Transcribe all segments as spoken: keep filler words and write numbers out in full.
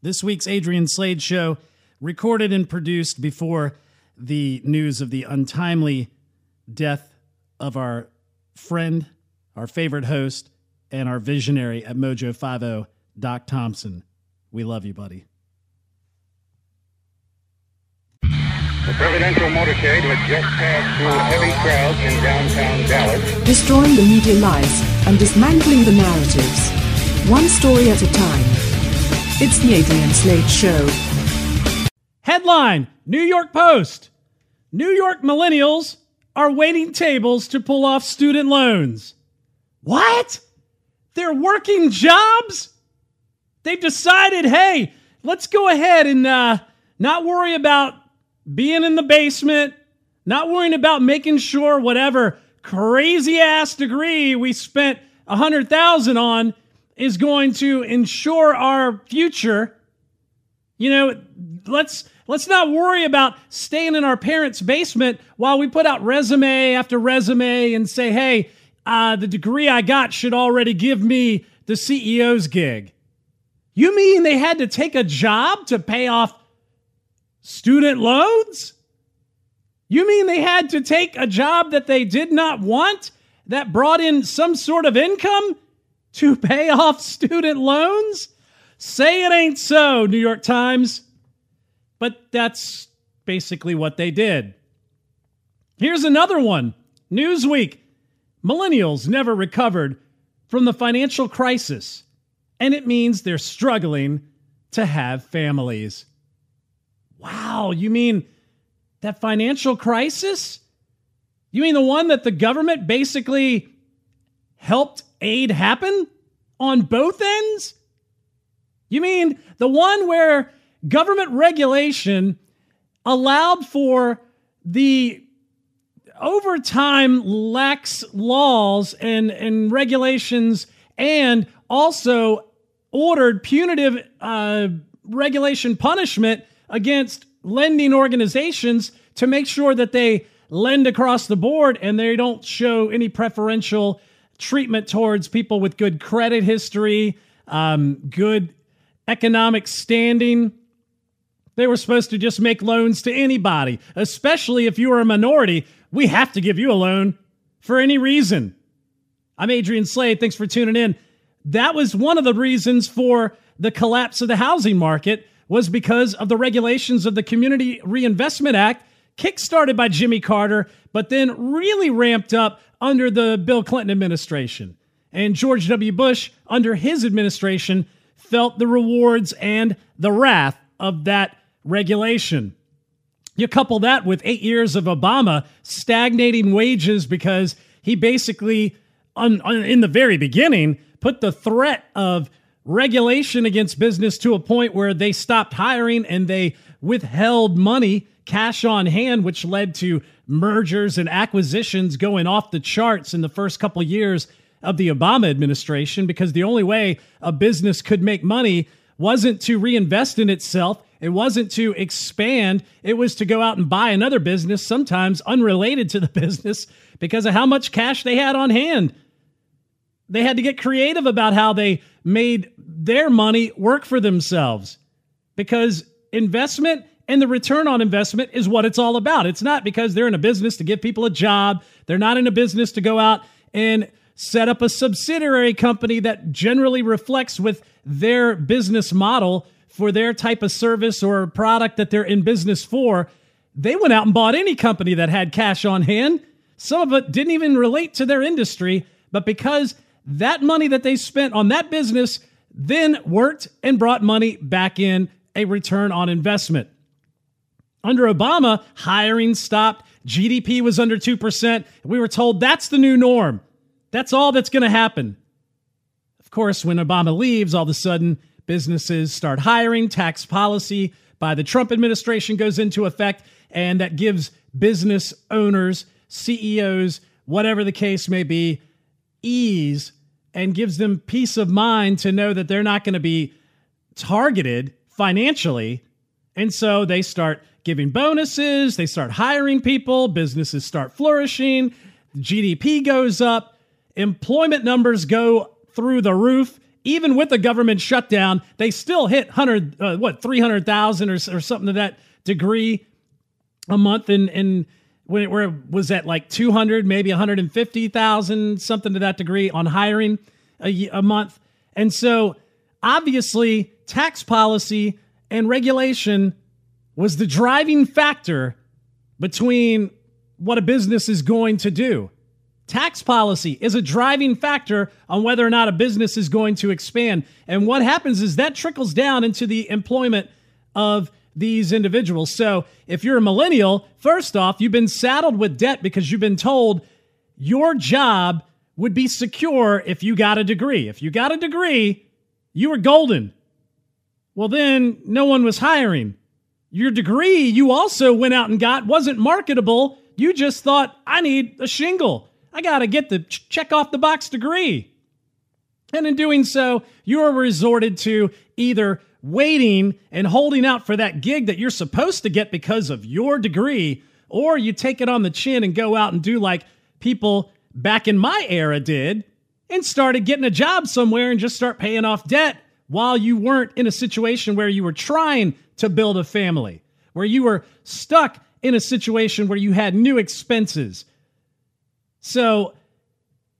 This week's Adrian Slade Show, recorded and produced before the news of the untimely death of our friend, our favorite host, and our visionary at Mojo fifty, Doc Thompson. We love you, buddy. The presidential motorcade was just passed through heavy crowds in downtown Dallas, destroying the media lies and dismantling the narratives, one story at a time. It's the Adrian Slade Show. Headline, New York Post. New York millennials are waiting tables to pull off student loans. What? They're working jobs? They've decided, hey, let's go ahead and uh, not worry about being in the basement, not worrying about making sure whatever crazy-ass degree we spent one hundred thousand dollars on is going to ensure our future. You know, let's let's not worry about staying in our parents' basement while we put out resume after resume and say, hey, uh, the degree I got should already give me the C E O's gig. You mean they had to take a job to pay off student loans? You mean they had to take a job that they did not want that brought in some sort of income to pay off student loans? Say it ain't so, New York Times. But that's basically what they did. Here's another one. Newsweek. Millennials never recovered from the financial crisis, and it means they're struggling to have families. Wow, you mean that financial crisis? You mean the one that the government basically helped aid happen on both ends? You mean the one where government regulation allowed for the over time lax laws and, and regulations, and also ordered punitive uh, regulation punishment against lending organizations to make sure that they lend across the board and they don't show any preferential treatment towards people with good credit history, um, good economic standing. They were supposed to just make loans to anybody, especially if you were a minority. We have to give you a loan for any reason. I'm Adrian Slade. Thanks for tuning in. That was one of the reasons for the collapse of the housing market, was because of the regulations of the Community Reinvestment Act, kickstarted by Jimmy Carter, but then really ramped up under the Bill Clinton administration. And George W. Bush, under his administration, felt the rewards and the wrath of that regulation. You couple that with eight years of Obama stagnating wages because he basically, un, un, in the very beginning, put the threat of regulation against business to a point where they stopped hiring and they withheld money, cash on hand, which led to mergers and acquisitions going off the charts in the first couple of years of the Obama administration, because the only way a business could make money wasn't to reinvest in itself. It wasn't to expand. It was to go out and buy another business, sometimes unrelated to the business, because of how much cash they had on hand. They had to get creative about how they made their money work for themselves, because investment and the return on investment is what it's all about. It's not because they're in a business to give people a job. They're not in a business to go out and set up a subsidiary company that generally reflects with their business model for their type of service or product that they're in business for. They went out and bought any company that had cash on hand. Some of it didn't even relate to their industry, but because that money that they spent on that business then worked and brought money back in, a return on investment. Under Obama, hiring stopped. G D P was under two percent. We were told that's the new norm. That's all that's going to happen. Of course, when Obama leaves, all of a sudden, businesses start hiring. Tax policy by the Trump administration goes into effect, and that gives business owners, C E Os, whatever the case may be, ease and gives them peace of mind to know that they're not going to be targeted financially. And so they start giving bonuses, they start hiring people, businesses start flourishing, G D P goes up, employment numbers go through the roof, even with the government shutdown, they still hit hundred, uh, what, three hundred thousand or, or something to that degree a month. And, and when it, where it was at like two hundred, maybe one hundred fifty thousand, something to that degree on hiring a, a month. And so obviously tax policy and regulation was the driving factor between what a business is going to do. Tax policy is a driving factor on whether or not a business is going to expand. And what happens is that trickles down into the employment of these individuals. So if you're a millennial, first off, you've been saddled with debt because you've been told your job would be secure if you got a degree. If you got a degree, you were golden. Well, then no one was hiring. Your degree you also went out and got wasn't marketable. You just thought, I need a shingle. I got to get the check off the box degree. And in doing so, you are resorted to either waiting and holding out for that gig that you're supposed to get because of your degree, or you take it on the chin and go out and do like people back in my era did and started getting a job somewhere and just start paying off debt while you weren't in a situation where you were trying to build a family, where you were stuck in a situation where you had new expenses. So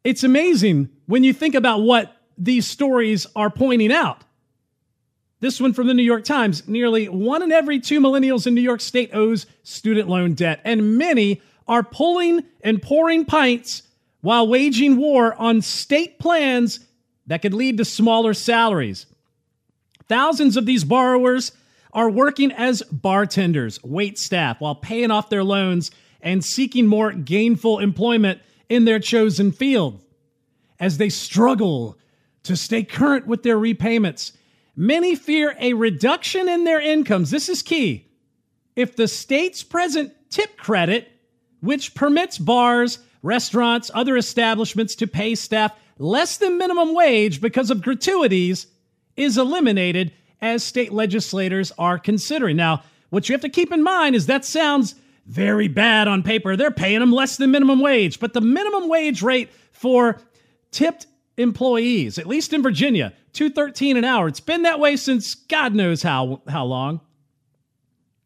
it's amazing when you think about what these stories are pointing out. This one from the New York Times, nearly one in every two millennials in New York State owes student loan debt, and many are pulling and pouring pints while waging war on state plans that could lead to smaller salaries. Thousands of these borrowers are working as bartenders, wait staff, while paying off their loans and seeking more gainful employment in their chosen field. As they struggle to stay current with their repayments, many fear a reduction in their incomes. This is key. If the state's present tip credit, which permits bars, restaurants, other establishments to pay staff less than minimum wage because of gratuities, is eliminated, as state legislators are considering. Now, what you have to keep in mind is that sounds very bad on paper. They're paying them less than minimum wage, but the minimum wage rate for tipped employees, at least in Virginia, two dollars and thirteen cents an hour. It's been that way since God knows how, how long.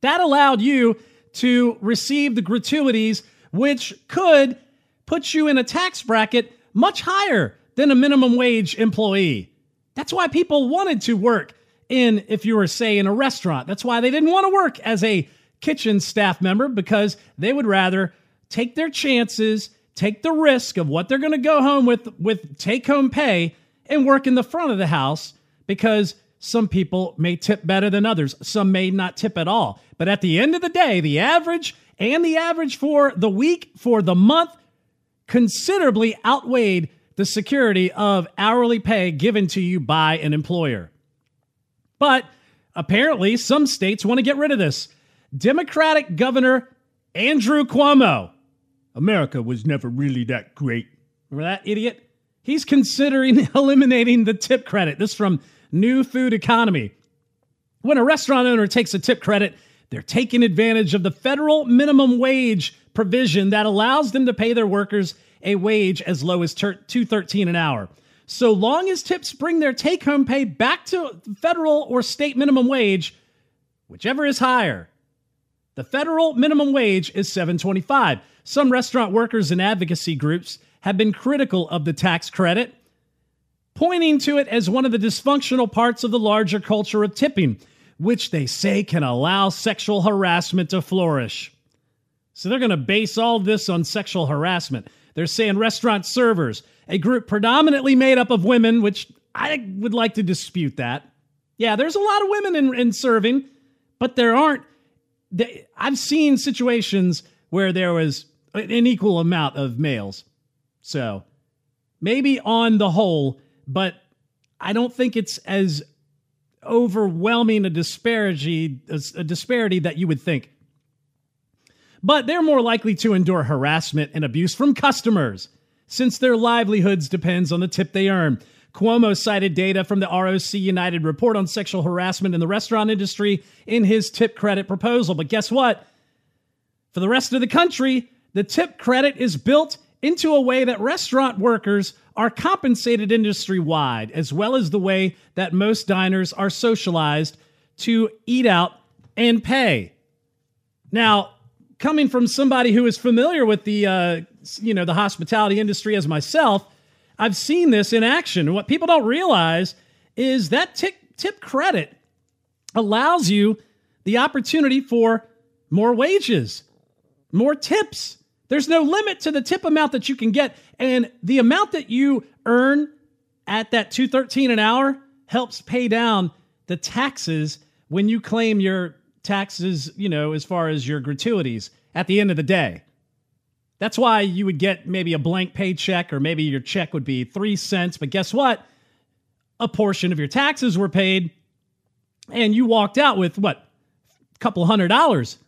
That allowed you to receive the gratuities, which could put you in a tax bracket much higher than a minimum wage employee. That's why people wanted to work in, if you were, say, in a restaurant. That's why they didn't want to work as a kitchen staff member, because they would rather take their chances, take the risk of what they're going to go home with, with take-home pay, and work in the front of the house, because some people may tip better than others. Some may not tip at all. But at the end of the day, the average and the average for the week, for the month, considerably outweighed the security of hourly pay given to you by an employer. But apparently some states want to get rid of this. Democratic Governor Andrew Cuomo. America was never really that great. Remember that idiot? He's considering eliminating the tip credit. This from New Food Economy. When a restaurant owner takes a tip credit, they're taking advantage of the federal minimum wage provision that allows them to pay their workers a wage as low as two dollars and thirteen cents an hour. So long as tips bring their take-home pay back to federal or state minimum wage, whichever is higher. The federal minimum wage is seven dollars and twenty-five cents. Some restaurant workers and advocacy groups have been critical of the tax credit, pointing to it as one of the dysfunctional parts of the larger culture of tipping, which they say can allow sexual harassment to flourish. So they're going to base all this on sexual harassment. They're saying restaurant servers, a group predominantly made up of women, which I would like to dispute that. Yeah, there's a lot of women in, in serving, but there aren't. They, I've seen situations where there was an equal amount of males. So maybe on the whole, but I don't think it's as overwhelming a disparity, a disparity that you would think. But they're more likely to endure harassment and abuse from customers, since their livelihoods depends on the tip they earn. Cuomo cited data from the R O C United report on sexual harassment in the restaurant industry in his tip credit proposal. But guess what? For the rest of the country, the tip credit is built into a way that restaurant workers are compensated industry-wide, as well as the way that most diners are socialized to eat out and pay. Now, coming from somebody who is familiar with the, uh, you know, the hospitality industry as myself, I've seen this in action. What people don't realize is that tip, tip credit allows you the opportunity for more wages, more tips. There's no limit to the tip amount that you can get. And the amount that you earn at that two thirteen an hour helps pay down the taxes when you claim your taxes, you know, as far as your gratuities at the end of the day. That's why you would get maybe a blank paycheck, or maybe your check would be three cents. But guess what? A portion of your taxes were paid and you walked out with what? A couple hundred dollars.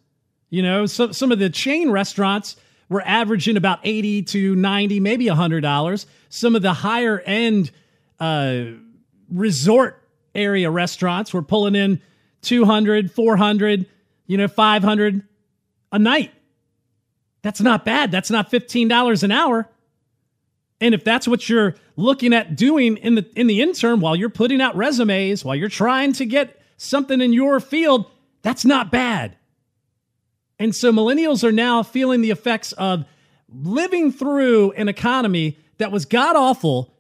You know, so, some of the chain restaurants were averaging about eighty to ninety, maybe one hundred dollars. Some of the higher end uh, resort area restaurants were pulling in two hundred, four hundred, you know, five hundred a night. That's not bad. That's not fifteen dollars an hour. And if that's what you're looking at doing in the in the interim, while you're putting out resumes, while you're trying to get something in your field, that's not bad. And so millennials are now feeling the effects of living through an economy that was god-awful,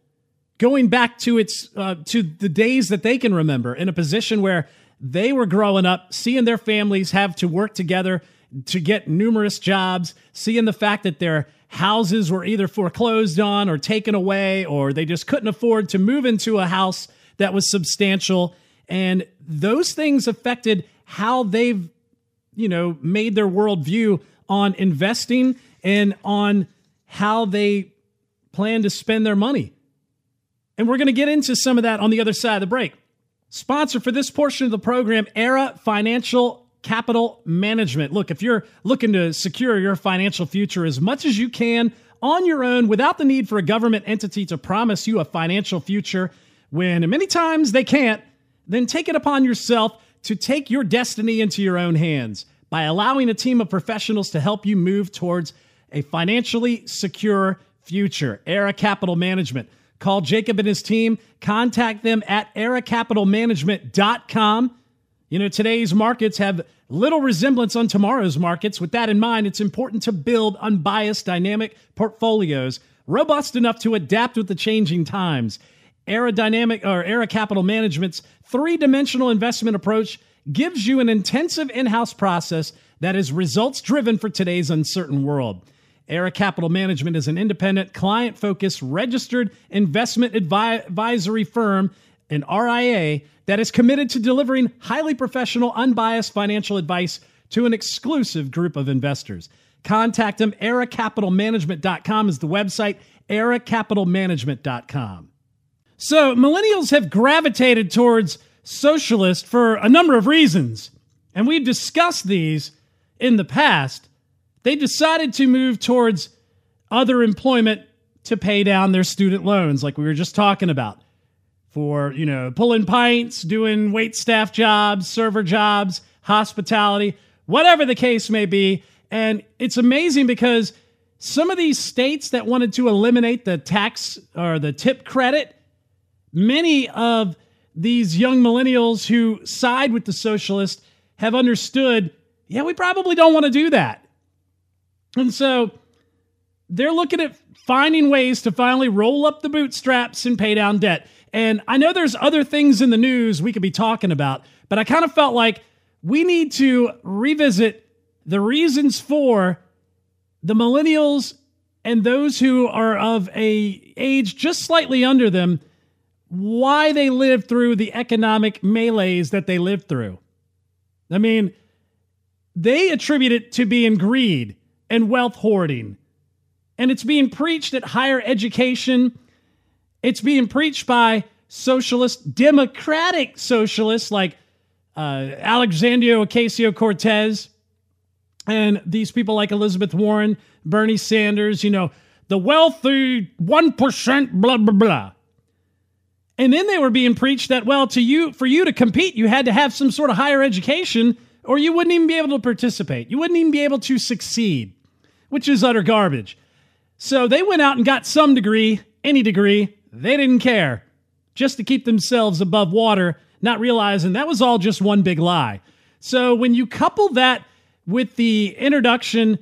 going back to its uh, to the days that they can remember, in a position where they were growing up, seeing their families have to work together to get numerous jobs, seeing the fact that their houses were either foreclosed on or taken away, or they just couldn't afford to move into a house that was substantial. And those things affected how they've, you know, made their worldview on investing and on how they plan to spend their money. And we're going to get into some of that on the other side of the break. Sponsor for this portion of the program, Era Financial Capital Management. Look, if you're looking to secure your financial future as much as you can on your own, without the need for a government entity to promise you a financial future, when many times they can't, then take it upon yourself to take your destiny into your own hands by allowing a team of professionals to help you move towards a financially secure future. Era Capital Management. Call Jacob and his team. Contact them at era capital management dot com. You know, today's markets have little resemblance on tomorrow's markets. With that in mind, it's important to build unbiased, dynamic portfolios robust enough to adapt with the changing times. Era Dynamic or Era Capital Management's three-dimensional investment approach gives you an intensive in-house process that is results-driven for today's uncertain world. Era Capital Management is an independent, client-focused, registered investment advi- advisory firm, an R I A, that is committed to delivering highly professional, unbiased financial advice to an exclusive group of investors. Contact them. era capital management dot com is the website, era capital management dot com. So millennials have gravitated towards socialist for a number of reasons, and we've discussed these in the past. They decided to move towards other employment to pay down their student loans, like we were just talking about, for, you know, pulling pints, doing waitstaff jobs, server jobs, hospitality, whatever the case may be. And it's amazing because some of these states that wanted to eliminate the tax or the tip credit, many of these young millennials who side with the socialists have understood, yeah, we probably don't want to do that. And so they're looking at finding ways to finally roll up the bootstraps and pay down debt. And I know there's other things in the news we could be talking about, but I kind of felt like we need to revisit the reasons for the millennials and those who are of a age just slightly under them, why they lived through the economic melees that they lived through. I mean, they attribute it to being greed and wealth hoarding. And it's being preached at higher education. It's being preached by socialist, democratic socialists like uh, Alexandria Ocasio-Cortez and these people like Elizabeth Warren, Bernie Sanders, you know, the wealthy one percent, blah, blah, blah. And then they were being preached that, well, to you, for you to compete, you had to have some sort of higher education or you wouldn't even be able to participate. You wouldn't even be able to succeed, which is utter garbage. So they went out and got some degree, any degree, they didn't care, just to keep themselves above water, not realizing that was all just one big lie. So when you couple that with the introduction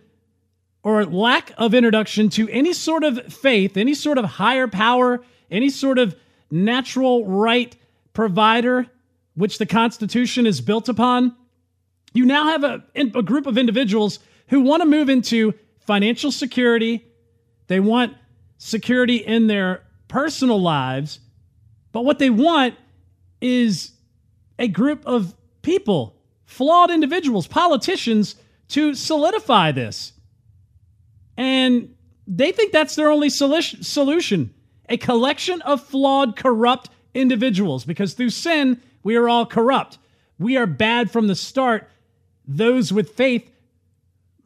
or lack of introduction to any sort of faith, any sort of higher power, any sort of natural right provider, which the Constitution is built upon, you now have a, a group of individuals who want to move into financial security. They want security in their personal lives, but what they want is a group of people, flawed individuals, politicians, to solidify this. And they think that's their only solution, a collection of flawed, corrupt individuals, because through sin, we are all corrupt. We are bad from the start. Those with faith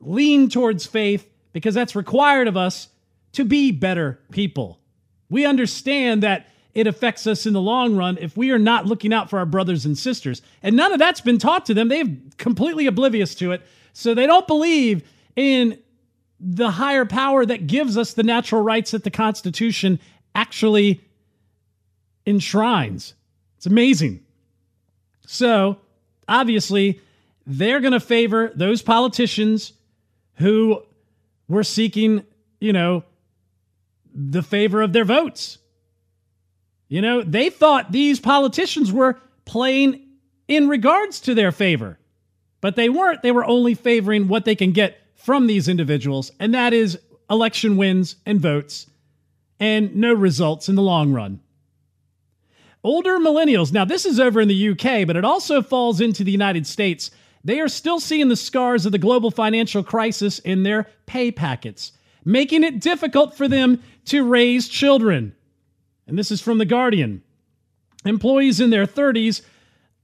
lean towards faith because that's required of us to be better people. We understand that it affects us in the long run if we are not looking out for our brothers and sisters. And none of that's been taught to them. They're completely oblivious to it. So they don't believe in the higher power that gives us the natural rights that the Constitution actually enshrines. It's amazing. So, obviously, they're going to favor those politicians who were seeking, you know, the favor of their votes. You know, they thought these politicians were playing in regards to their favor, but they weren't. They were only favoring what they can get from these individuals, and that is election wins and votes and no results in the long run. Older millennials, now this is over in the U K, but it also falls into the United States. They are still seeing the scars of the global financial crisis in their pay packets, making it difficult for them to raise children. And this is from The Guardian. Employees in their thirties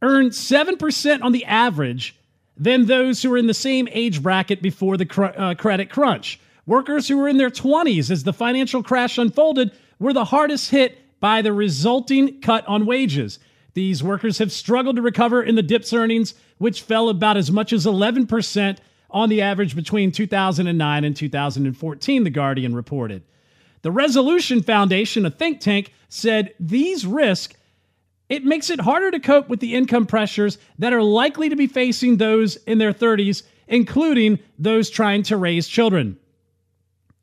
earn seven percent on the average than those who were in the same age bracket before the cr- uh, credit crunch. Workers who were in their twenties as the financial crash unfolded were the hardest hit by the resulting cut on wages. These workers have struggled to recover in the dip's earnings, which fell about as much as eleven percent on the average between two thousand nine and two thousand fourteen, The Guardian reported. The Resolution Foundation, a think tank, said these risks, it makes it harder to cope with the income pressures that are likely to be facing those in their thirties, including those trying to raise children,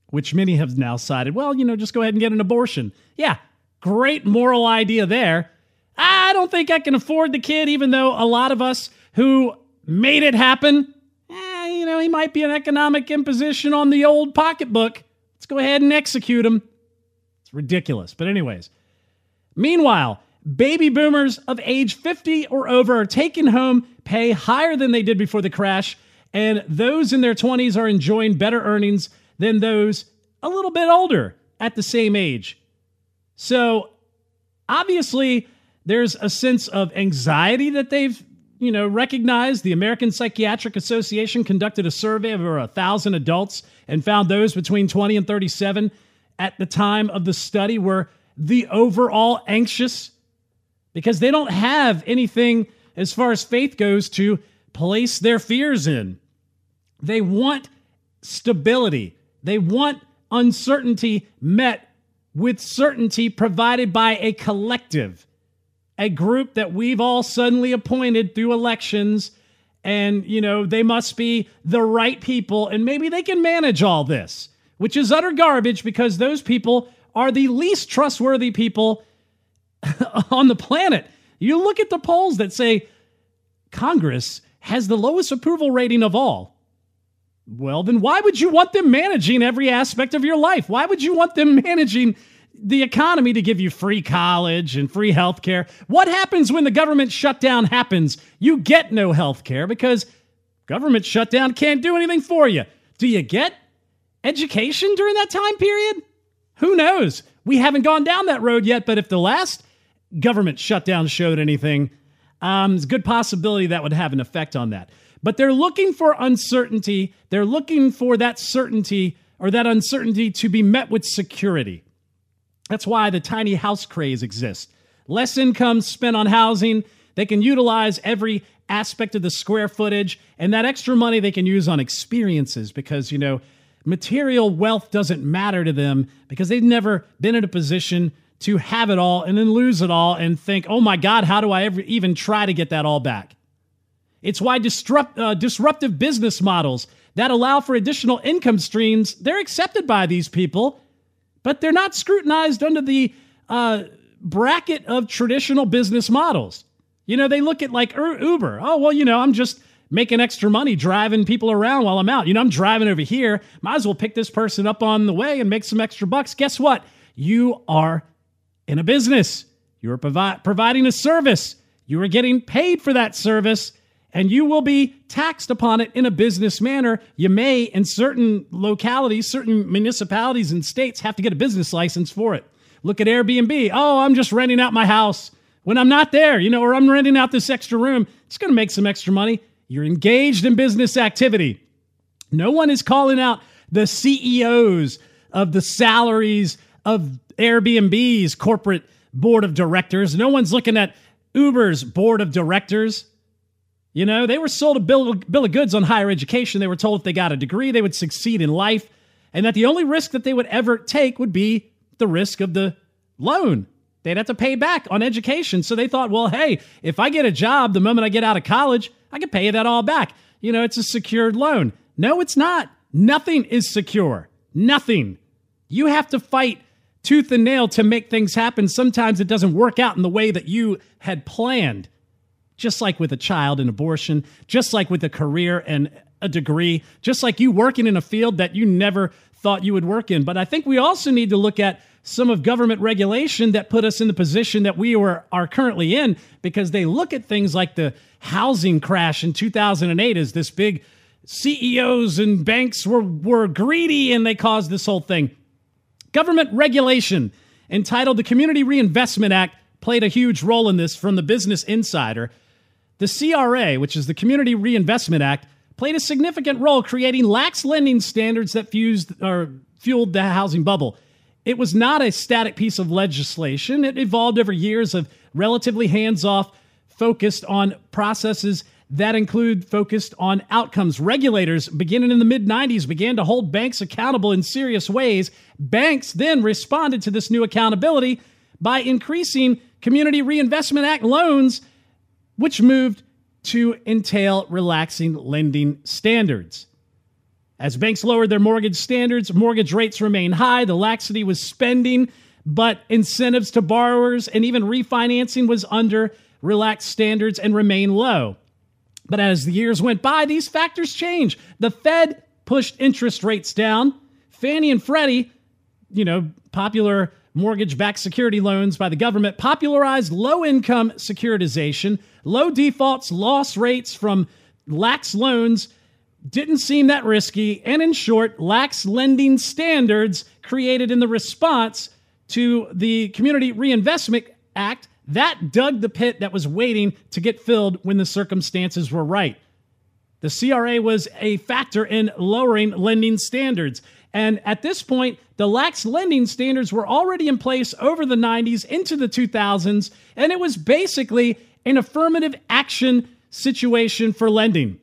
which many have now cited, well, you know, just go ahead and get an abortion. Yeah. Great moral idea there. I don't think I can afford the kid, even though a lot of us who made it happen, eh, you know, he might be an economic imposition on the old pocketbook. Let's go ahead and execute him. It's ridiculous. But anyways, meanwhile, baby boomers of age fifty or over are taking home pay higher than they did before the crash, and those in their twenties are enjoying better earnings than those a little bit older at the same age. So obviously there's a sense of anxiety that they've, you know, recognized. The American Psychiatric Association conducted a survey of over one thousand adults and found those between twenty and thirty-seven at the time of the study were the overall anxious because they don't have anything as far as faith goes to place their fears in. They want stability. They want uncertainty met with certainty provided by a collective, a group that we've all suddenly appointed through elections. And, you know, they must be the right people. And maybe they can manage all this, which is utter garbage because those people are the least trustworthy people on the planet. You look at the polls that say Congress has the lowest approval rating of all. Well, then why would you want them managing every aspect of your life? Why would you want them managing the economy to give you free college and free health care? What happens when the government shutdown happens? You get no health care because government shutdown can't do anything for you. Do you get education during that time period? Who knows? We haven't gone down that road yet, but if the last government shutdown showed anything, um, it's a good possibility that would have an effect on that. But they're looking for uncertainty. They're looking for that certainty or that uncertainty to be met with security. That's why the tiny house craze exists. Less income spent on housing. They can utilize every aspect of the square footage and that extra money they can use on experiences because, you know, material wealth doesn't matter to them because they've never been in a position to have it all and then lose it all and think, oh my God, how do I ever even try to get that all back? It's why disrupt, uh, disruptive business models that allow for additional income streams, they're accepted by these people, but they're not scrutinized under the uh, bracket of traditional business models. You know, they look at like Uber. Oh, well, you know, I'm just making extra money driving people around while I'm out. You know, I'm driving over here. Might as well pick this person up on the way and make some extra bucks. Guess what? You are in a business. You are provi- providing a service. You are getting paid for that service, and you will be taxed upon it in a business manner. You may, in certain localities, certain municipalities and states, have to get a business license for it. Look at Airbnb. Oh, I'm just renting out my house when I'm not there, you know, or I'm renting out this extra room. It's going to make some extra money. You're engaged in business activity. No one is calling out the C E Os of the salaries of Airbnb's corporate board of directors. No one's looking at Uber's board of directors. You know, they were sold a bill, bill of goods on higher education. They were told if they got a degree, they would succeed in life, and that the only risk that they would ever take would be the risk of the loan they'd have to pay back on education. So they thought, well, hey, if I get a job the moment I get out of college, I can pay that all back. You know, it's a secured loan. No, it's not. Nothing is secure. Nothing. You have to fight tooth and nail to make things happen. Sometimes it doesn't work out in the way that you had planned. Just like with a child and abortion, just like with a career and a degree, just like you working in a field that you never thought you would work in. But I think we also need to look at some of government regulation that put us in the position that we were, are currently in, because they look at things like the housing crash in two thousand eight as this big C E Os and banks were, were greedy and they caused this whole thing. Government regulation entitled the Community Reinvestment Act played a huge role in this. From the Business Insider, the C R A, which is the Community Reinvestment Act, played a significant role creating lax lending standards that fused or fueled the housing bubble. It was not a static piece of legislation. It evolved over years of relatively hands-off, focused on processes that include focused on outcomes. Regulators, beginning in the mid nineties, began to hold banks accountable in serious ways. Banks then responded to this new accountability by increasing Community Reinvestment Act loans, which moved to entail relaxing lending standards. As banks lowered their mortgage standards, mortgage rates remained high. The laxity was spending, but incentives to borrowers and even refinancing was under relaxed standards and remained low. But as the years went by, these factors changed. The Fed pushed interest rates down. Fannie and Freddie, you know, popular mortgage-backed security loans by the government, popularized low-income securitization. Low defaults, loss rates from lax loans didn't seem that risky. And in short, lax lending standards created in the response to the Community Reinvestment Act that dug the pit that was waiting to get filled when the circumstances were right. The C R A was a factor in lowering lending standards. And at this point, the lax lending standards were already in place over the nineties into the two thousands, and it was basically an affirmative action situation for lending.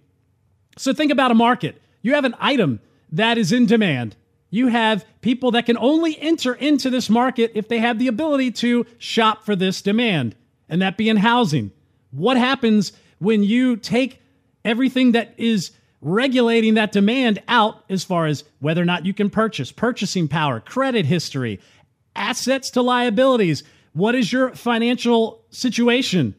So think about a market. You have an item that is in demand. You have people that can only enter into this market if they have the ability to shop for this demand, and that being housing. What happens when you take everything that is regulating that demand out as far as whether or not you can purchase, purchasing power, credit history, assets to liabilities? What is your financial situation?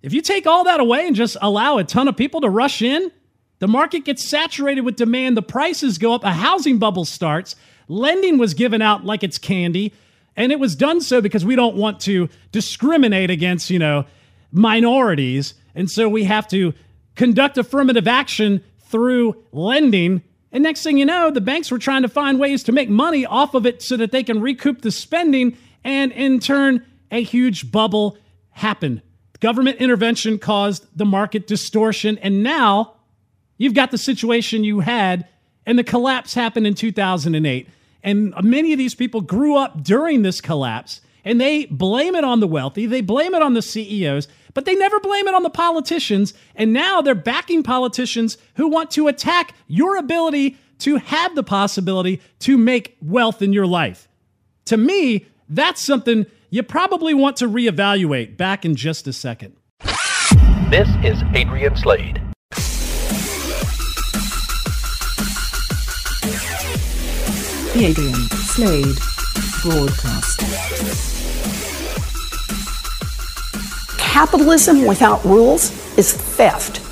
If you take all that away and just allow a ton of people to rush in, the market gets saturated with demand. The prices go up. A housing bubble starts. Lending was given out like it's candy. And it was done so because we don't want to discriminate against, you know, minorities. And so we have to conduct affirmative action through lending. And next thing you know, the banks were trying to find ways to make money off of it so that they can recoup the spending. And in turn, a huge bubble happened. Government intervention caused the market distortion. And now you've got the situation you had, and the collapse happened in two thousand eight. And many of these people grew up during this collapse, and they blame it on the wealthy. They blame it on the C E Os, but they never blame it on the politicians. And now they're backing politicians who want to attack your ability to have the possibility to make wealth in your life. To me, that's something you probably want to reevaluate. Back in just a second. This is Adrian Slade. The Adrian Slade Broadcast. Capitalism without rules is theft.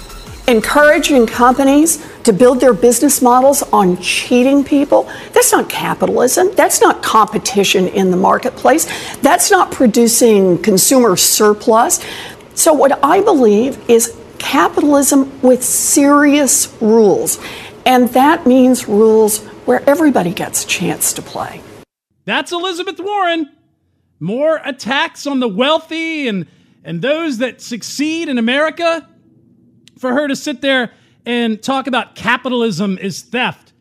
Encouraging companies to build their business models on cheating people, that's not capitalism. That's not competition in the marketplace. That's not producing consumer surplus. So what I believe is capitalism with serious rules. And that means rules where everybody gets a chance to play. That's Elizabeth Warren. More attacks on the wealthy and, and those that succeed in America. For her to sit there and talk about capitalism is theft.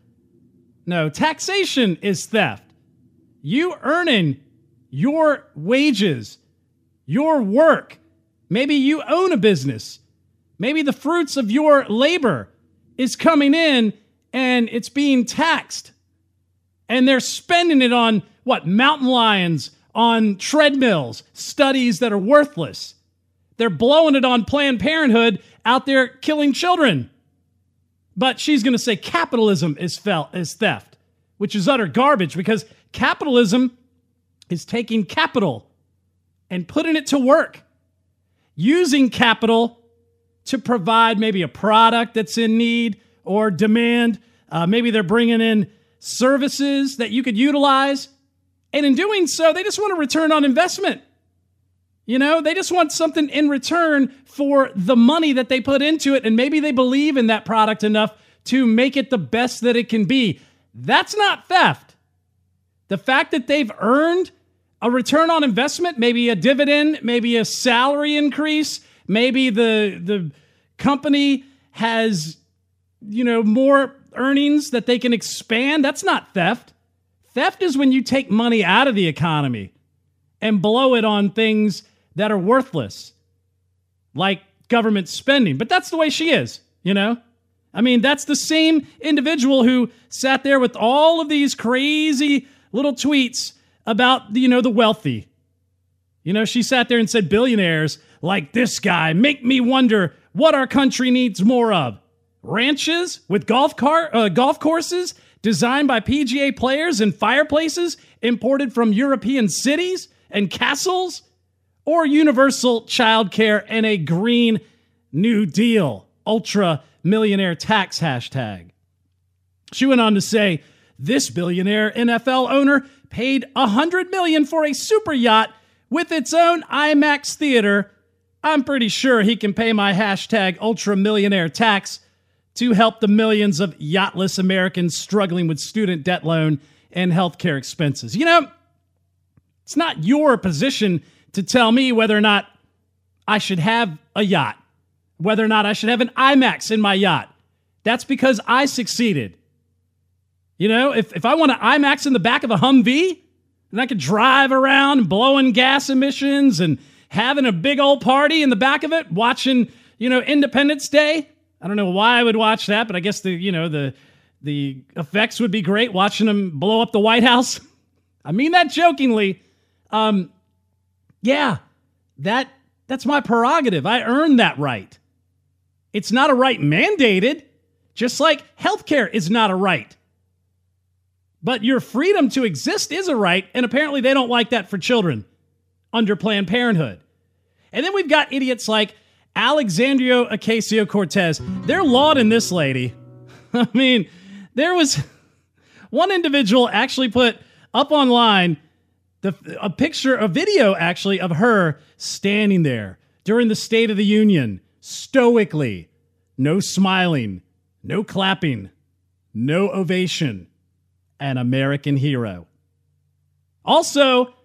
No, taxation is theft. You earning your wages, your work. Maybe you own a business. Maybe the fruits of your labor is coming in and it's being taxed. And they're spending it on, what, mountain lions, on treadmills, studies that are worthless. They're blowing it on Planned Parenthood out there killing children. But she's going to say capitalism is, fel- is theft, which is utter garbage, because capitalism is taking capital and putting it to work, using capital to provide maybe a product that's in need or demand. Uh, maybe they're bringing in services that you could utilize. And in doing so, they just want a return on investment. You know, they just want something in return for the money that they put into it. And maybe they believe in that product enough to make it the best that it can be. That's not theft. The fact that they've earned a return on investment, maybe a dividend, maybe a salary increase, maybe the, the company has, you know, more earnings that they can expand. That's not theft. Theft is when you take money out of the economy and blow it on things that are worthless, like government spending. But that's the way she is, you know? I mean, that's the same individual who sat there with all of these crazy little tweets about, you know, the wealthy. You know, she sat there and said, billionaires like this guy make me wonder what our country needs more of. Ranches with golf car, uh, golf courses designed by P G A players and fireplaces imported from European cities and castles, or universal childcare and a Green New Deal, ultra millionaire tax hashtag. She went on to say, this billionaire N F L owner paid one hundred million dollars for a super yacht with its own IMAX theater. I'm pretty sure he can pay my hashtag ultra millionaire tax to help the millions of yachtless Americans struggling with student debt loan and healthcare expenses. You know, it's not your position to tell me whether or not I should have a yacht, whether or not I should have an IMAX in my yacht. That's because I succeeded. You know, if, if I want an IMAX in the back of a Humvee and I could drive around blowing gas emissions and having a big old party in the back of it, watching, you know, Independence Day. I don't know why I would watch that, but I guess the, you know, the, the effects would be great watching them blow up the White House. I mean that jokingly. Um, yeah, that that's my prerogative. I earned that right. It's not a right mandated, just like healthcare is not a right. But your freedom to exist is a right, and apparently they don't like that for children under Planned Parenthood. And then we've got idiots like Alexandria Ocasio-Cortez. They're lauding this lady. I mean, there was one individual actually put up online the, a picture, a video actually, of her standing there during the State of the Union, stoically, no smiling, no clapping, no ovation, an American hero. Also,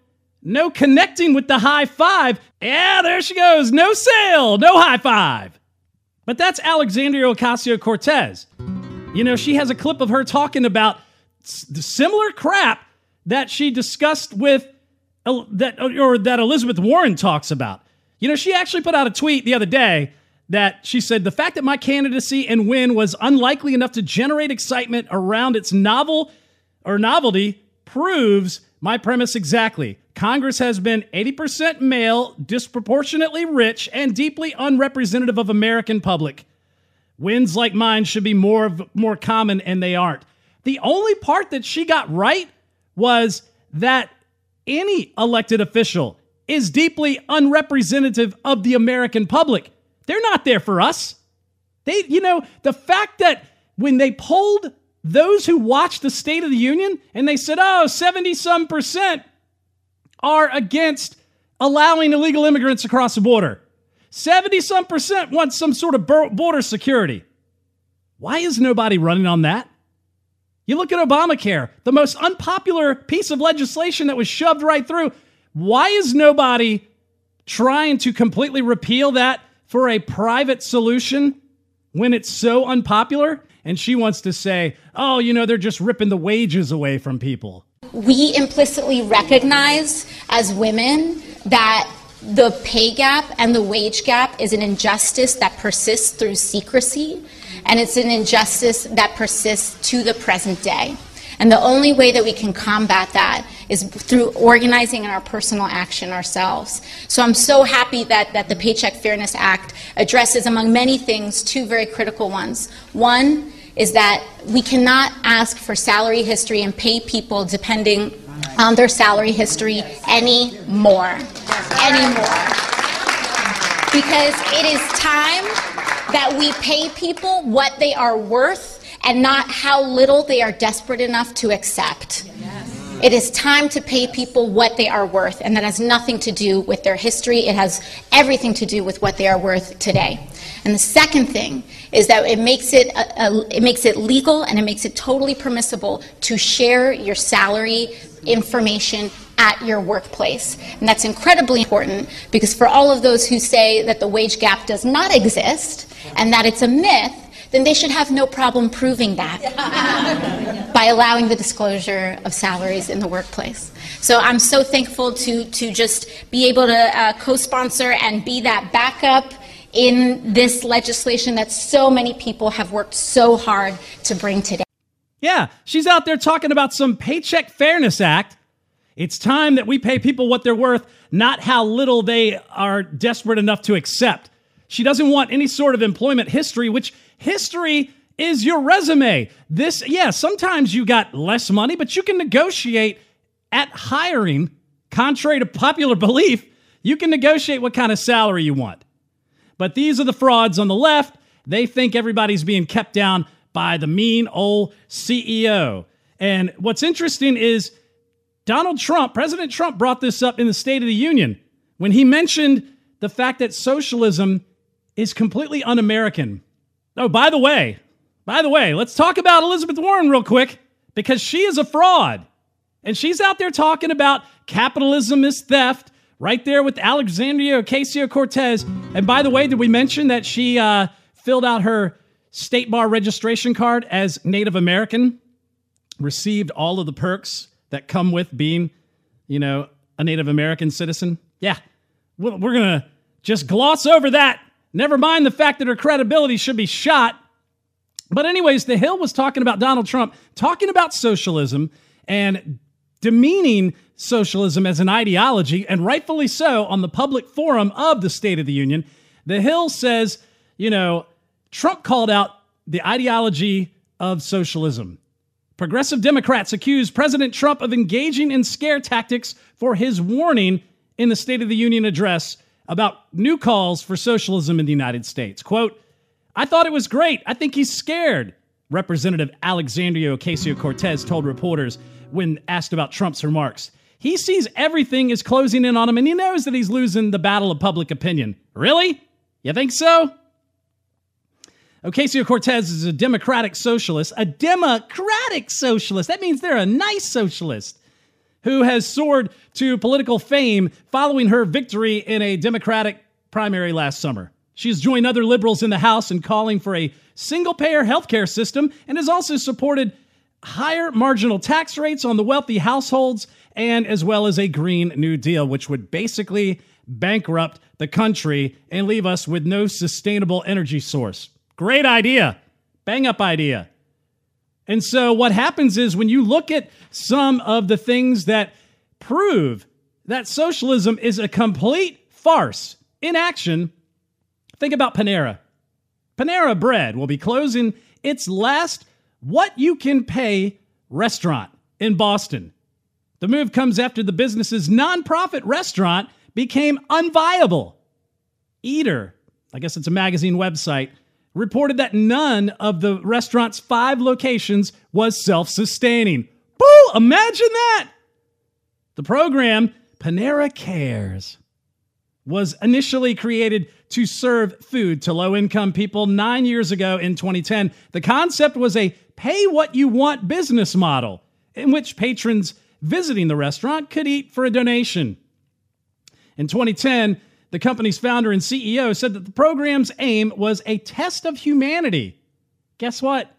no connecting with the high five. Yeah, there she goes. No sale, no high five. But that's Alexandria Ocasio-Cortez. You know, she has a clip of her talking about the similar crap that she discussed with, that or that Elizabeth Warren talks about. You know, she actually put out a tweet the other day that she said, the fact that my candidacy and win was unlikely enough to generate excitement around its novel or novelty proves my premise exactly. Congress has been eighty percent male, disproportionately rich, and deeply unrepresentative of American public. Wins like mine should be more of, more common, and they aren't. The only part that she got right was that any elected official is deeply unrepresentative of the American public. They're not there for us. They, you know, the fact that when they polled those who watched the State of the Union and they said, oh, seventy some percent are against allowing illegal immigrants across the border. seventy some percent want some sort of border security. Why is nobody running on that? You look at Obamacare, the most unpopular piece of legislation that was shoved right through. Why is nobody trying to completely repeal that for a private solution when it's so unpopular? And she wants to say, oh, you know, they're just ripping the wages away from people. We implicitly recognize as women that the pay gap and the wage gap is an injustice that persists through secrecy, and it's an injustice that persists to the present day. And the only way that we can combat that is through organizing and our personal action ourselves. So I'm so happy that, that the Paycheck Fairness Act addresses, among many things, two very critical ones. One is that we cannot ask for salary history and pay people depending on their salary history anymore, anymore. Because it is time that we pay people what they are worth and not how little they are desperate enough to accept. Yes. It is time to pay people what they are worth, and that has nothing to do with their history. It has everything to do with what they are worth today. And the second thing is that it makes it, a, a, it makes it legal and it makes it totally permissible to share your salary information at your workplace. And that's incredibly important, because for all of those who say that the wage gap does not exist and that it's a myth, then they should have no problem proving that by allowing the disclosure of salaries in the workplace. So I'm so thankful to, to just be able to uh, co-sponsor and be that backup in this legislation that so many people have worked so hard to bring today. Yeah, she's out there talking about some Paycheck Fairness Act. It's time that we pay people what they're worth, not how little they are desperate enough to accept. She doesn't want any sort of employment history, which history is your resume. This, yeah, sometimes you got less money, but you can negotiate at hiring. Contrary to popular belief, you can negotiate what kind of salary you want. But these are the frauds on the left. They think everybody's being kept down by the mean old C E O. And what's interesting is Donald Trump, President Trump, brought this up in the State of the Union when he mentioned the fact that socialism is completely un-American. Oh, by the way, by the way, let's talk about Elizabeth Warren real quick, because she is a fraud. And she's out there talking about capitalism is theft, right there with Alexandria Ocasio-Cortez. And by the way, did we mention that she uh, filled out her state bar registration card as Native American, received all of the perks that come with being, you know, a Native American citizen? Yeah, we're going to just gloss over that. Never mind the fact that her credibility should be shot. But anyways, The Hill was talking about Donald Trump, talking about socialism and demeaning socialism as an ideology, and rightfully so, on the public forum of the State of the Union. The Hill says, you know, Trump called out the ideology of socialism. Progressive Democrats accused President Trump of engaging in scare tactics for his warning in the State of the Union address about new calls for socialism in the United States. Quote, I thought it was great. I think he's scared. Representative Alexandria Ocasio-Cortez told reporters when asked about Trump's remarks. He sees everything is closing in on him, and he knows that he's losing the battle of public opinion. Really? You think so? Ocasio-Cortez is a democratic socialist, a democratic socialist. That means they're a nice socialist who has soared to political fame following her victory in a Democratic primary last summer. She's joined other liberals in the House in calling for a single-payer health care system, and has also supported higher marginal tax rates on the wealthy households, and as well as a Green New Deal, which would basically bankrupt the country and leave us with no sustainable energy source. Great idea. Bang up idea. And so what happens is when you look at some of the things that prove that socialism is a complete farce in action, think about Panera. Panera Bread will be closing its last what-you-can-pay restaurant in Boston. The move comes after the business's nonprofit restaurant became unviable. Eater, I guess it's a magazine website, reported that none of the restaurant's five locations was self-sustaining. Boo! Imagine that! The program, Panera Cares, was initially created to serve food to low-income people nine years ago in twenty ten. The concept was a pay-what-you-want business model in which patrons visiting the restaurant could eat for a donation. In twenty ten, the company's founder and C E O said that the program's aim was a test of humanity. Guess what?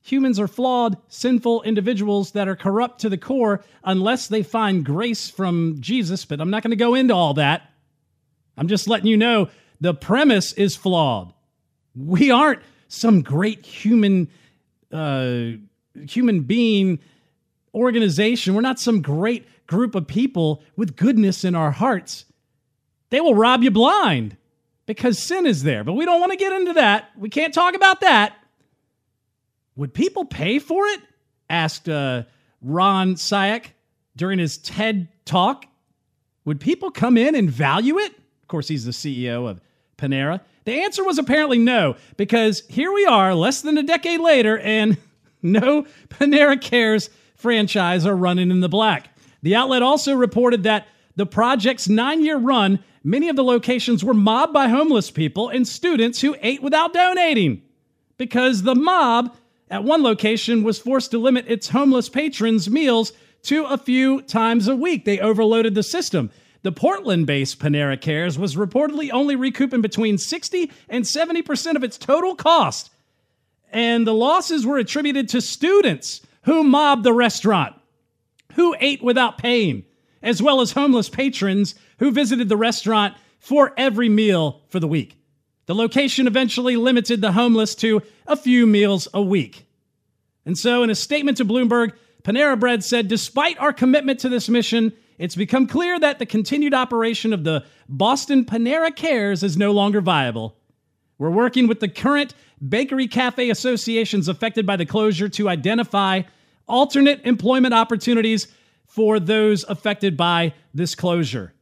Humans are flawed, sinful individuals that are corrupt to the core unless they find grace from Jesus, but I'm not going to go into all that. I'm just letting you know the premise is flawed. We aren't some great human uh, human being organization. We're not some great group of people with goodness in our hearts. They will rob you blind because sin is there. But we don't want to get into that. We can't talk about that. Would people pay for it? Asked uh, Ron Shaich during his TED Talk. Would people come in and value it? Of course, he's the C E O of Panera. The answer was apparently no, because here we are less than a decade later and no Panera Cares franchise are running in the black. The outlet also reported that the project's nine-year run, many of the locations were mobbed by homeless people and students who ate without donating because the mob at one location was forced to limit its homeless patrons' meals to a few times a week. They overloaded the system. The Portland-based Panera Cares was reportedly only recouping between sixty and seventy percent of its total cost, and the losses were attributed to students who mobbed the restaurant, who ate without paying, as well as homeless patrons who visited the restaurant for every meal for the week. The location eventually limited the homeless to a few meals a week. And so in a statement to Bloomberg, Panera Bread said, "Despite our commitment to this mission, it's become clear that the continued operation of the Boston Panera Cares is no longer viable. We're working with the current bakery cafe associations affected by the closure to identify alternate employment opportunities for those affected by this closure."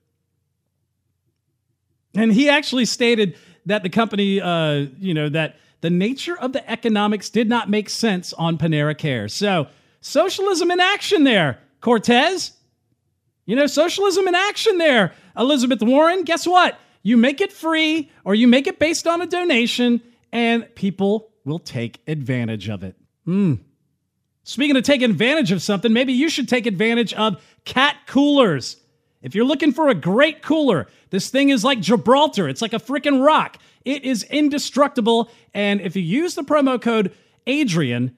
And he actually stated that the company, uh, you know, that the nature of the economics did not make sense on Panera Cares. So socialism in action there, Cortez. You know, socialism in action there, Elizabeth Warren. Guess what? You make it free or you make it based on a donation and people will take advantage of it. Mm. Speaking of taking advantage of something, maybe you should take advantage of cat coolers. If you're looking for a great cooler, this thing is like Gibraltar. It's like a freaking rock. It is indestructible. And if you use the promo code Adrian,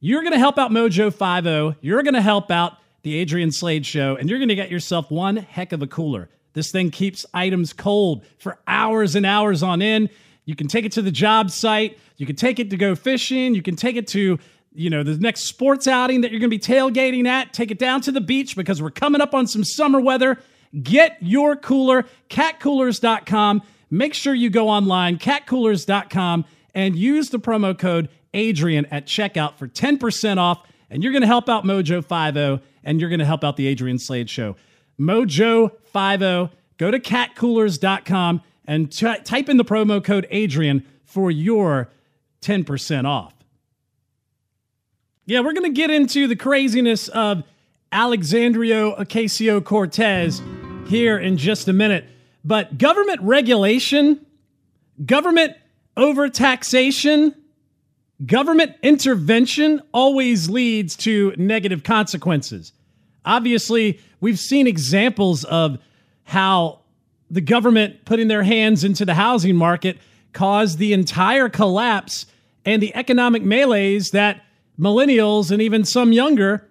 you're going to help out Mojo fifty. You're going to help out The Adrian Slade Show, and you're going to get yourself one heck of a cooler. This thing keeps items cold for hours and hours on end. You can take it to the job site. You can take it to go fishing. You can take it to, you know, the next sports outing that you're going to be tailgating at. Take it down to the beach because we're coming up on some summer weather. Get your cooler, cat coolers dot com. Make sure you go online, cat coolers dot com, and use the promo code Adrian at checkout for ten percent off. And you're going to help out Mojo fifty, and you're going to help out The Adrian Slade Show. Mojo fifty. Go to cat coolers dot com and t- type in the promo code Adrian for your ten percent off. Yeah, we're going to get into the craziness of Alexandria Ocasio-Cortez here in just a minute. But government regulation, government overtaxation, government intervention always leads to negative consequences. Obviously, we've seen examples of how the government putting their hands into the housing market caused the entire collapse and the economic melees that millennials and even some younger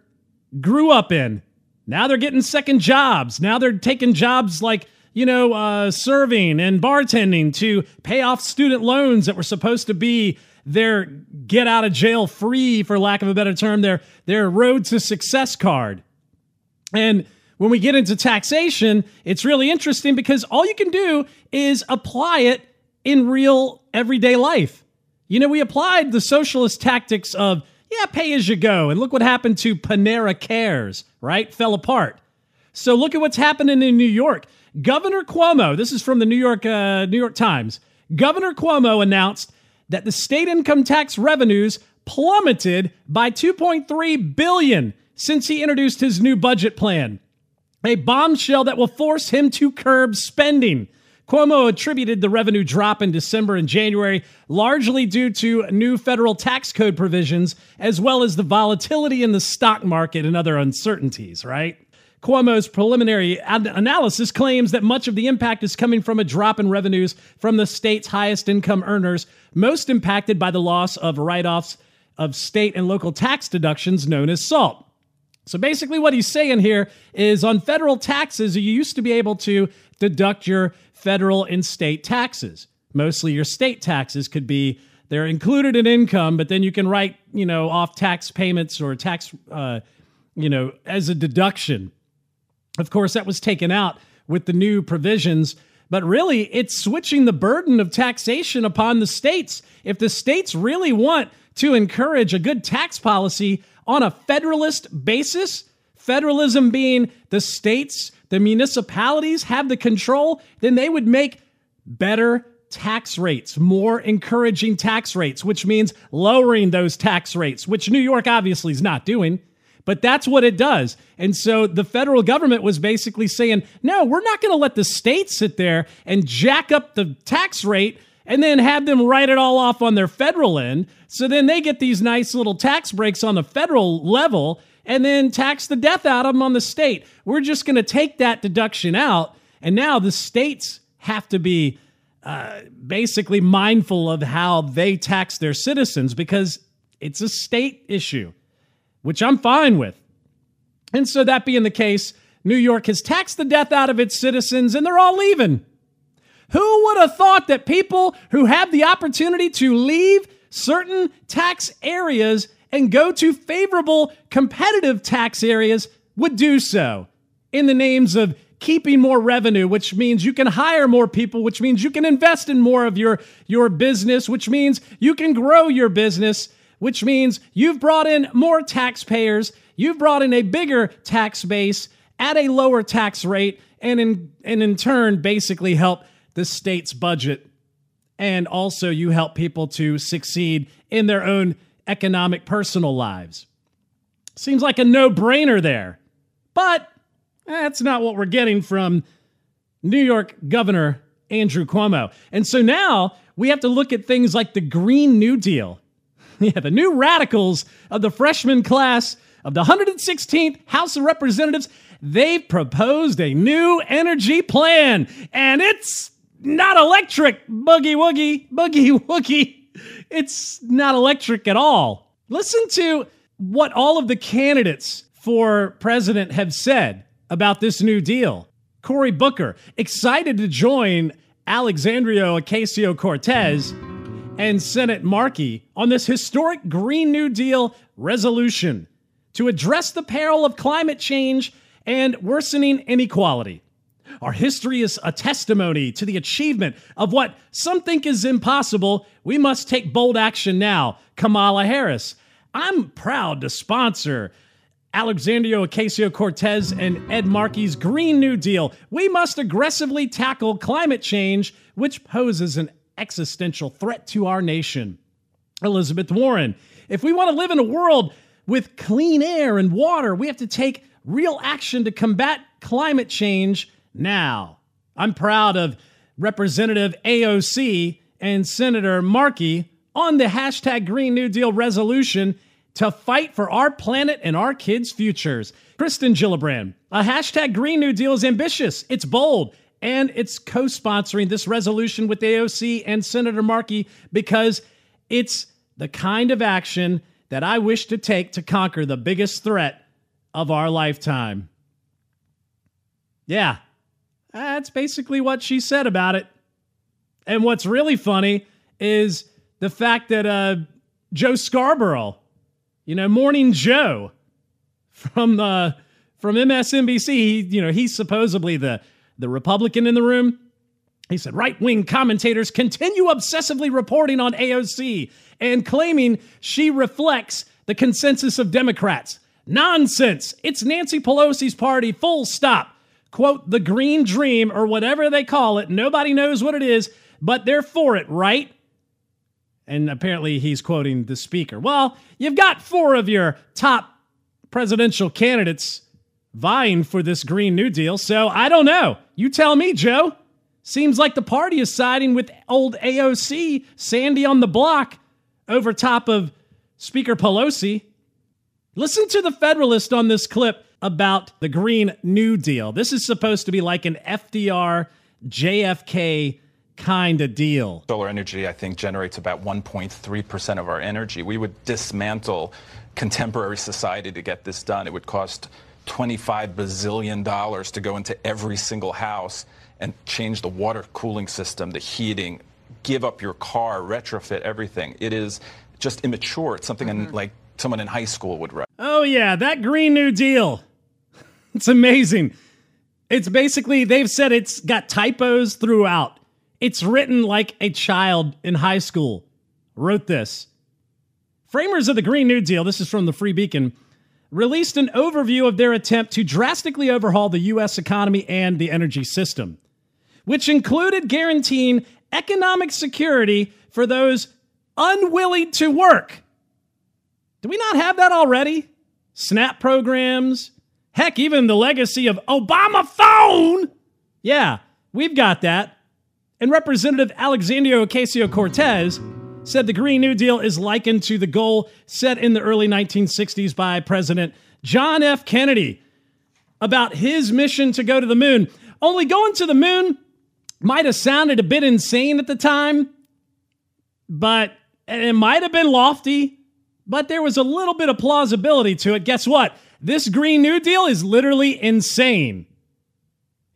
grew up in. Now they're getting second jobs. Now they're taking jobs like you know, uh, serving and bartending to pay off student loans that were supposed to be their get out of jail free, for lack of a better term, their, their road to success card. And when we get into taxation, it's really interesting because all you can do is apply it in real everyday life. You know, we applied the socialist tactics of, yeah, pay as you go. And look what happened to Panera Cares, right? Fell apart. So look at what's happening in New York. Governor Cuomo, this is from the New York, uh, New York Times. Governor Cuomo announced that the state income tax revenues plummeted by two point three billion dollars since he introduced his new budget plan, a bombshell that will force him to curb spending. Cuomo attributed the revenue drop in December and January largely due to new federal tax code provisions, as well as the volatility in the stock market and other uncertainties, right? Cuomo's preliminary analysis claims that much of the impact is coming from a drop in revenues from the state's highest income earners, most impacted by the loss of write-offs of state and local tax deductions known as SALT. So basically what he's saying here is on federal taxes, you used to be able to deduct your federal and state taxes. Mostly your state taxes could be, they're included in income, but then you can write, you know, off tax payments or tax, uh, you know, as a deduction. Of course, that was taken out with the new provisions, but really it's switching the burden of taxation upon the states. If the states really want to encourage a good tax policy on a federalist basis, federalism being the states, the municipalities have the control, then they would make better tax rates, more encouraging tax rates, which means lowering those tax rates, which New York obviously is not doing. But that's what it does. And so the federal government was basically saying, no, we're not going to let the states sit there and jack up the tax rate and then have them write it all off on their federal end. So then they get these nice little tax breaks on the federal level and then tax the death out of them on the state. We're just going to take that deduction out. And now the states have to be uh, basically mindful of how they tax their citizens because it's a state issue, which I'm fine with. And so that being the case, New York has taxed the death out of its citizens, and they're all leaving. Who would have thought that people who have the opportunity to leave certain tax areas and go to favorable, competitive tax areas would do so in the names of keeping more revenue, which means you can hire more people, which means you can invest in more of your, your business, which means you can grow your business, which means you've brought in more taxpayers, you've brought in a bigger tax base at a lower tax rate, and in, and in turn basically help the state's budget. And also you help people to succeed in their own economic personal lives. Seems like a no-brainer there, but that's not what we're getting from New York Governor Andrew Cuomo. And so now we have to look at things like the Green New Deal. Yeah, the new radicals of the freshman class of the one hundred sixteenth House of Representatives, they've proposed a new energy plan. And it's not electric, boogie-woogie, boogie-woogie. It's not electric at all. Listen to what all of the candidates for president have said about this new deal. Cory Booker, excited to join Alexandria Ocasio-Cortez and Senate Markey on this historic Green New Deal resolution to address the peril of climate change and worsening inequality. Our history is a testimony to the achievement of what some think is impossible. We must take bold action now. Kamala Harris. I'm proud to sponsor Alexandria Ocasio-Cortez and Ed Markey's Green New Deal. We must aggressively tackle climate change, which poses an existential threat to our nation. Elizabeth Warren. If we want to live in a world with clean air and water, we have to take real action to combat climate change now. I'm proud of Representative A O C and Senator Markey on the hashtag Green New Deal resolution to fight for our planet and our kids' futures. Kristen Gillibrand. A hashtag Green New Deal is ambitious. It's bold. And it's co-sponsoring this resolution with A O C and Senator Markey because it's the kind of action that I wish to take to conquer the biggest threat of our lifetime. Yeah, That's basically what she said about it. And what's really funny is the fact that uh, Joe Scarborough, you know, Morning Joe from uh, from M S N B C, he, you know, he's supposedly the, the Republican in the room. He said, right-wing commentators continue obsessively reporting on A O C and claiming she reflects the consensus of Democrats. Nonsense. It's Nancy Pelosi's party, full stop. Quote, the green dream or whatever they call it. Nobody knows what it is, but they're for it, right? And apparently he's quoting the speaker. Well, you've got four of your top presidential candidates vying for this Green New Deal, so I don't know. You tell me, Joe. Seems like the party is siding with old A O C, Sandy on the block, over top of Speaker Pelosi. Listen to the Federalist on this clip about the Green New Deal. This is supposed to be like an F D R, J F K kind of deal. Solar energy, I think, generates about one point three percent of our energy. We would dismantle contemporary society to get this done. It would cost twenty-five bazillion dollars to go into every single house and change the water cooling system, the heating, give up your car, retrofit everything. It is just immature. It's something mm-hmm. in, like someone in high school would write. Oh yeah, that Green New Deal. It's amazing. It's basically, they've said it's got typos throughout. It's written like a child in high school wrote this. Framers of the Green New Deal, this is from the Free Beacon, released an overview of their attempt to drastically overhaul the U S economy and the energy system, which included guaranteeing economic security for those unwilling to work. Do we not have that already? SNAP programs, heck, even the legacy of Obama phone. Yeah, we've got that. And Representative Alexandria Ocasio-Cortez said the Green New Deal is likened to the goal set in the early nineteen sixties by President John F. Kennedy about his mission to go to the moon. Only going to the moon might have sounded a bit insane at the time, but it might have been lofty, but there was a little bit of plausibility to it. Guess what? This Green New Deal is literally insane.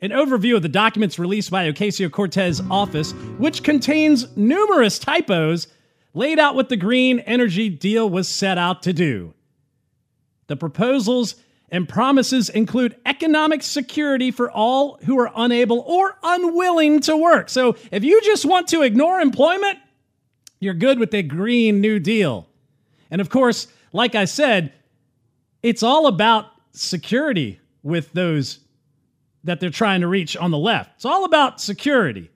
An overview of the documents released by Ocasio-Cortez's office, which contains numerous typos, laid out what the Green Energy Deal was set out to do. The proposals and promises include economic security for all who are unable or unwilling to work. So if you just want to ignore employment, you're good with the Green New Deal. And of course, like I said, it's all about security with those that they're trying to reach on the left. It's all about security.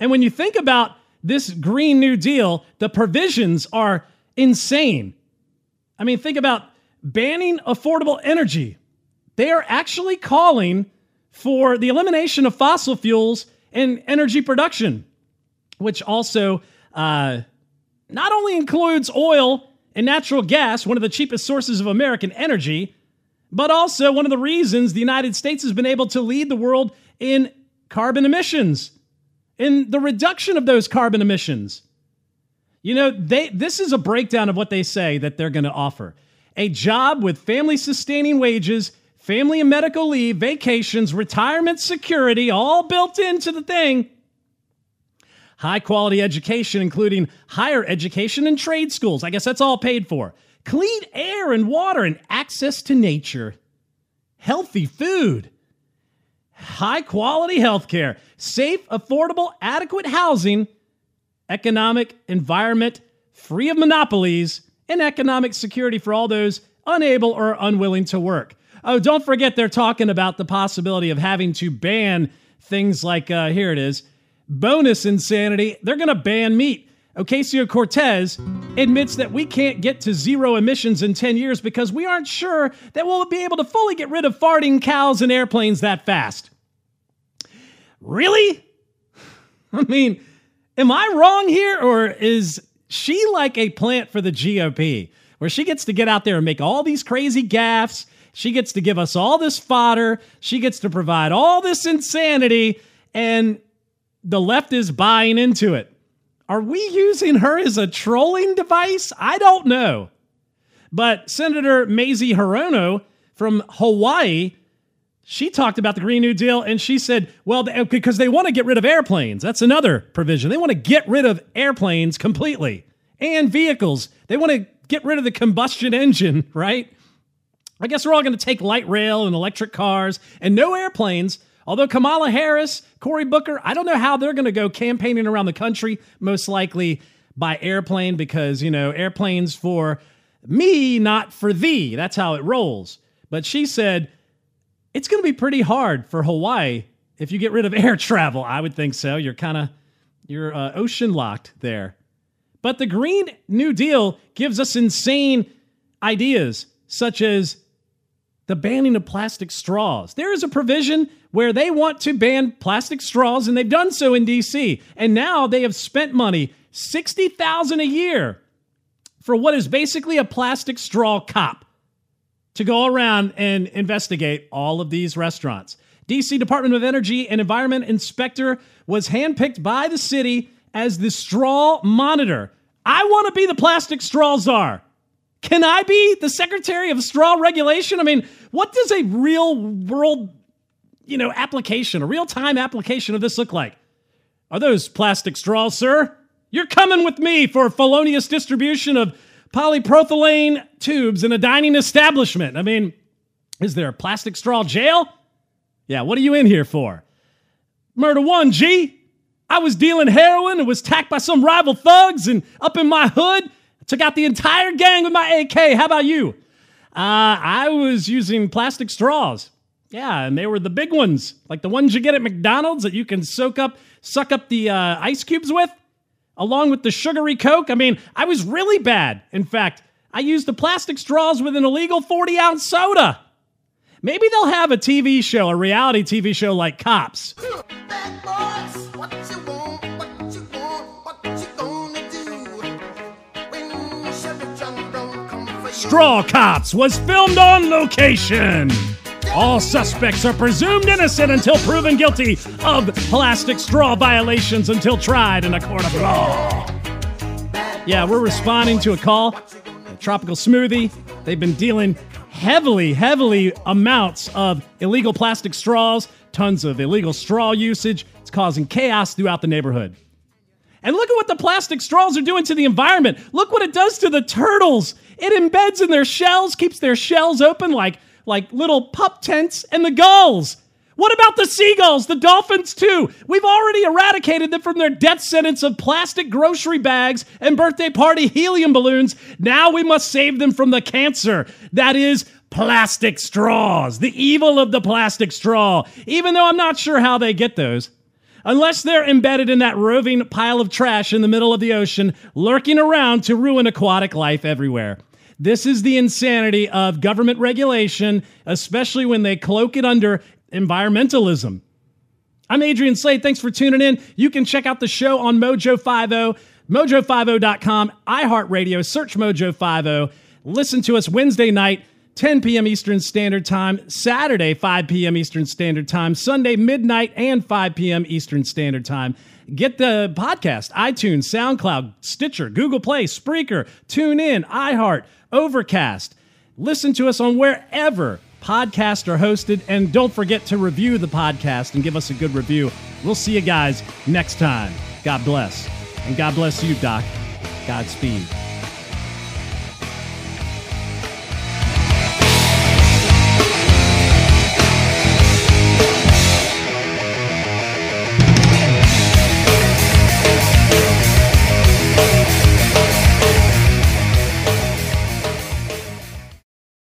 And when you think about this Green New Deal, the provisions are insane. I mean, think about banning affordable energy. They are actually calling for the elimination of fossil fuels and energy production, which also uh, not only includes oil and natural gas, one of the cheapest sources of American energy, but also one of the reasons the United States has been able to lead the world in carbon emissions, in the reduction of those carbon emissions. You know, they this is a breakdown of what they say that they're going to offer. A job with family-sustaining wages, family and medical leave, vacations, retirement security, all built into the thing. High-quality education, including higher education and trade schools. I guess that's all paid for. Clean air and water and access to nature. Healthy food. High-quality health care. Safe, affordable, adequate housing. Economic environment, free of monopolies, and economic security for all those unable or unwilling to work. Oh, don't forget they're talking about the possibility of having to ban things like, uh, here it is, bonus insanity. They're going to ban meat. Ocasio-Cortez admits that we can't get to zero emissions in ten years because we aren't sure that we'll be able to fully get rid of farting cows and airplanes that fast. Really? I mean, am I wrong here, or is she like a plant for the G O P, where she gets to get out there and make all these crazy gaffes? She gets to give us all this fodder. She gets to provide all this insanity, and the left is buying into it. Are we using her as a trolling device? I don't know. But Senator Mazie Hirono from Hawaii she talked about the Green New Deal, and she said, well, because they want to get rid of airplanes. That's another provision. They want to get rid of airplanes completely and vehicles. They want to get rid of the combustion engine, right? I guess we're all going to take light rail and electric cars and no airplanes. Although Kamala Harris, Cory Booker, I don't know how they're going to go campaigning around the country, most likely by airplane, because, you know, airplanes for me, not for thee. That's how it rolls. But she said, it's going to be pretty hard for Hawaii if you get rid of air travel. I would think so. You're kind of, you're uh, ocean locked there. But the Green New Deal gives us insane ideas, such as the banning of plastic straws. There is a provision where they want to ban plastic straws, and they've done so in D C. And now they have spent money, sixty thousand dollars a year, for what is basically a plastic straw cop to go around and investigate all of these restaurants. D C Department of Energy and Environment Inspector was handpicked by the city as the straw monitor. I want to be the plastic straw czar. Can I be the Secretary of Straw Regulation? I mean, what does a real world, you know, application, a real-time application of this look like? Are those plastic straws, sir? You're coming with me for felonious distribution of polypropylene tubes in a dining establishment. I mean, is there a plastic straw jail? Yeah, what are you in here for? Murder one, G. I was dealing heroin and was attacked by some rival thugs, and up in my hood, took out the entire gang with my A K. How about you? Uh, I was using plastic straws. Yeah, and they were the big ones, like the ones you get at McDonald's that you can soak up, suck up the uh, ice cubes with, along with the sugary Coke. I mean, I was really bad. In fact, I used the plastic straws with an illegal forty-ounce soda. Maybe they'll have a T V show, a reality T V show like Cops. Bad boys, what you want? Straw Cops was filmed on location. All suspects are presumed innocent until proven guilty of plastic straw violations until tried in a court of law. Yeah, we're responding to a call. A tropical smoothie. They've been dealing heavily, heavily amounts of illegal plastic straws, tons of illegal straw usage. It's causing chaos throughout the neighborhood. And look at what the plastic straws are doing to the environment. Look what it does to the turtles. It embeds in their shells, keeps their shells open like, like little pup tents, and the gulls. What about the seagulls, the dolphins too? We've already eradicated them from their death sentence of plastic grocery bags and birthday party helium balloons. Now we must save them from the cancer that is plastic straws, the evil of the plastic straw, even though I'm not sure how they get those. Unless they're embedded in that roving pile of trash in the middle of the ocean, lurking around to ruin aquatic life everywhere. This is the insanity of government regulation, especially when they cloak it under environmentalism. I'm Adrian Slade. Thanks for tuning in. You can check out the show on Mojo fifty, mojo fifty dot com, iHeartRadio, search Mojo fifty. Listen to us Wednesday night, ten p.m. Eastern Standard Time, Saturday, five p.m. Eastern Standard Time, Sunday, midnight, and five p.m. Eastern Standard Time. Get the podcast, iTunes, SoundCloud, Stitcher, Google Play, Spreaker, TuneIn, iHeart, Overcast. Listen to us on wherever podcasts are hosted, and don't forget to review the podcast and give us a good review. We'll see you guys next time. God bless, and God bless you, Doc. Godspeed.